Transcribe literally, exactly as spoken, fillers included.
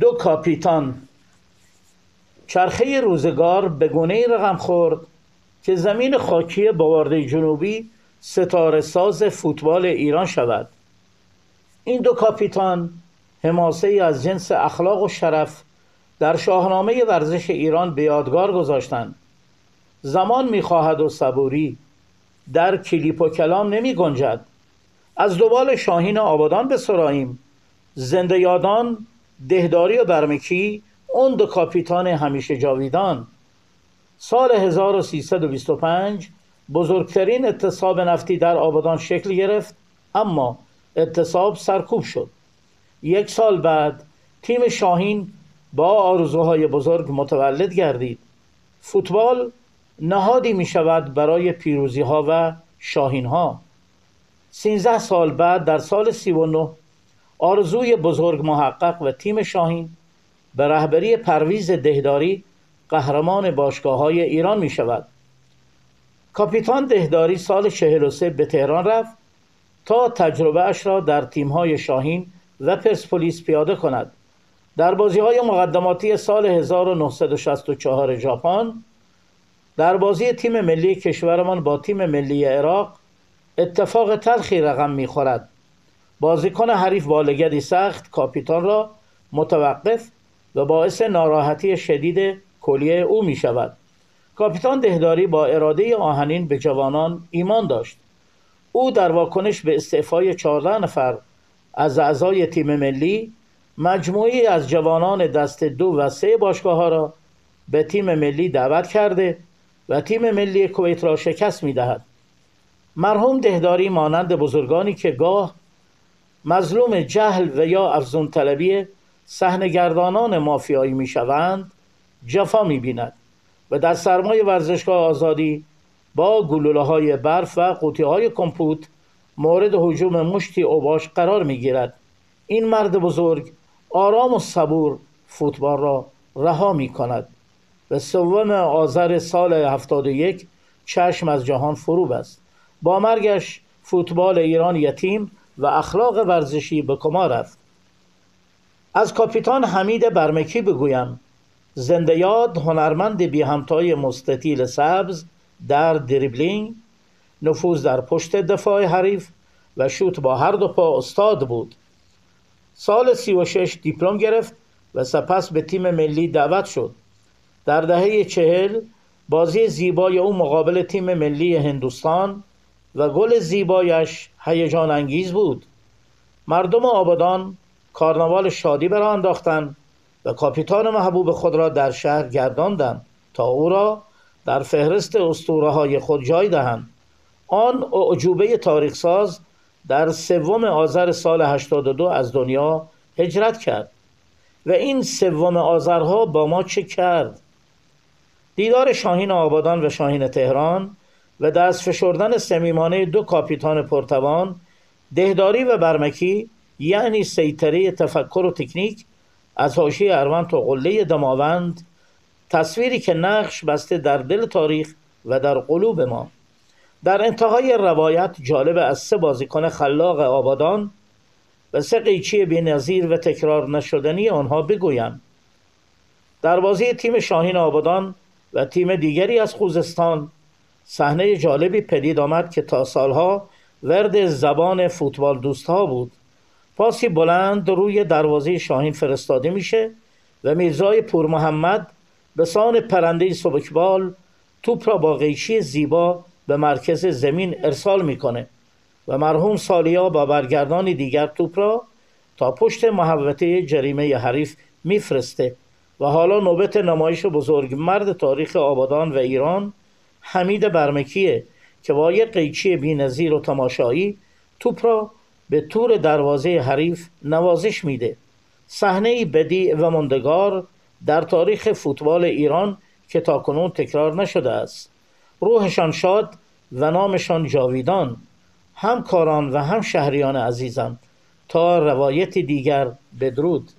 دو کاپیتان. چرخه روزگار به گونه‌ای رقم خورد که زمین خاکی باوارد جنوبی ستاره ساز فوتبال ایران شود. این دو کاپیتان حماسه‌ای از جنس اخلاق و شرف در شاهنامه ورزش ایران به یادگار گذاشتند. زمان می‌خواهد و صبوری، در کلیپ و کلام نمی‌گنجد. از دوبال شاهین آبادان بسراییم. زنده یادان دهداری و برمکی، اون دو کاپیتان همیشه جاویدان. سال هزار و سیصد و بیست و پنج بزرگترین اعتصاب نفتی در آبادان شکل گرفت، اما اعتصاب سرکوب شد. یک سال بعد تیم شاهین با آرزوهای بزرگ متولد گردید. فوتبال نهادی می شود برای پیروزی ها و شاهین ها. سینزده سال بعد در سال سی و نه آرزوی بزرگ محقق و تیم شاهین به رهبری پرویز دهداری قهرمان باشگاه های ایران می شود. کاپیتان دهداری سال چهل و سه به تهران رفت تا تجربه اش را در تیم های شاهین و پرسپولیس پیاده کند. در بازی های مقدماتی سال هزار و نهصد و شصت و چهار ژاپن، در بازی تیم ملی کشورمان با تیم ملی عراق اتفاق تلخی رقم می خورد. بازیکن حریف با لگدی سخت کاپیتان را متوقف و باعث ناراحتی شدید کلیه او می شود. کاپیتان دهداری با اراده آهنین به جوانان ایمان داشت. او در واکنش به استعفای چهارده نفر از اعضای تیم ملی، مجموعی از جوانان دست دو و سه باشگاه ها را به تیم ملی دعوت کرده و تیم ملی کویت را شکست می دهد. مرحوم دهداری مانند بزرگانی که گاه مظلوم جهل و یا افزون طلبی صحنه‌گردانان مافیایی میشوند، جفا میبیند و در سرمای ورزشگاه آزادی با گلوله‌های برف و قوطی‌های کمپوت مورد هجوم مشتی اوباش قرار میگیرد. این مرد بزرگ آرام و صبور فوتبال را رها میکند و سوم آذر سال هفتاد و یک چشم از جهان فروب است. با مرگش فوتبال ایران یتیم و اخلاق ورزشی به کما رفت. از کاپیتان حمید برمکی بگویم. زنده یاد هنرمند بی همتای مستطیل سبز در دریبلینگ، نفوذ در پشت دفاع حریف و شوت با هر دو پا استاد بود. سال سی و شش دیپلم گرفت و سپس به تیم ملی دعوت شد. در دهه چهل بازی زیبای او مقابل تیم ملی هندوستان و گل زیبایش هیجان انگیز بود. مردم آبادان کارناوال شادی برا انداختند و کاپیتان محبوب خود را در شهر گرداندند تا او را در فهرست اسطوره های خود جای دهند. آن اعجوبه تاریخ ساز در سوم آذر سال هشتاد و دو از دنیا هجرت کرد و این سوم آذرها با ما چه کرد؟ دیدار شاهین آبادان و شاهین تهران و دست فشردن صمیمانه دو کاپیتان پرتوان دهداری و برمکی، یعنی سیطره تفکر و تکنیک از حاشیه اروند تا قله دماوند، تصویری که نقش بسته در دل تاریخ و در قلوب ما. در انتهای روایت جالب از سه بازیکن خلاق آبادان و سه قیچی بی‌نظیر و تکرار نشدنی آنها بگویم. در بازی تیم شاهین آبادان و تیم دیگری از خوزستان صحنه جالبی پدید آمد که تا سالها ورد زبان فوتبال دوستها بود. پاسی بلند روی دروازه شاهین فرستاده میشه و میرزای پورمحمد به سان پرنده سبکبال توپ را با قیچی زیبا به مرکز زمین ارسال میکنه و مرحوم سالیا با برگردان دیگر توپ را تا پشت محوطه جریمه حریف میفرسته و حالا نوبت نمایش بزرگ مرد تاریخ آبادان و ایران حمید برمکیه که با یک قیچی بی‌نظیر و تماشایی توپ را به طور دروازه حریف نوازش میده. صحنه‌ای بدیع و ماندگار در تاریخ فوتبال ایران که تاکنون تکرار نشده است. روحشان شاد و نامشان جاویدان. همکاران و همشهریان عزیزم، تا روایتی دیگر، بدرود.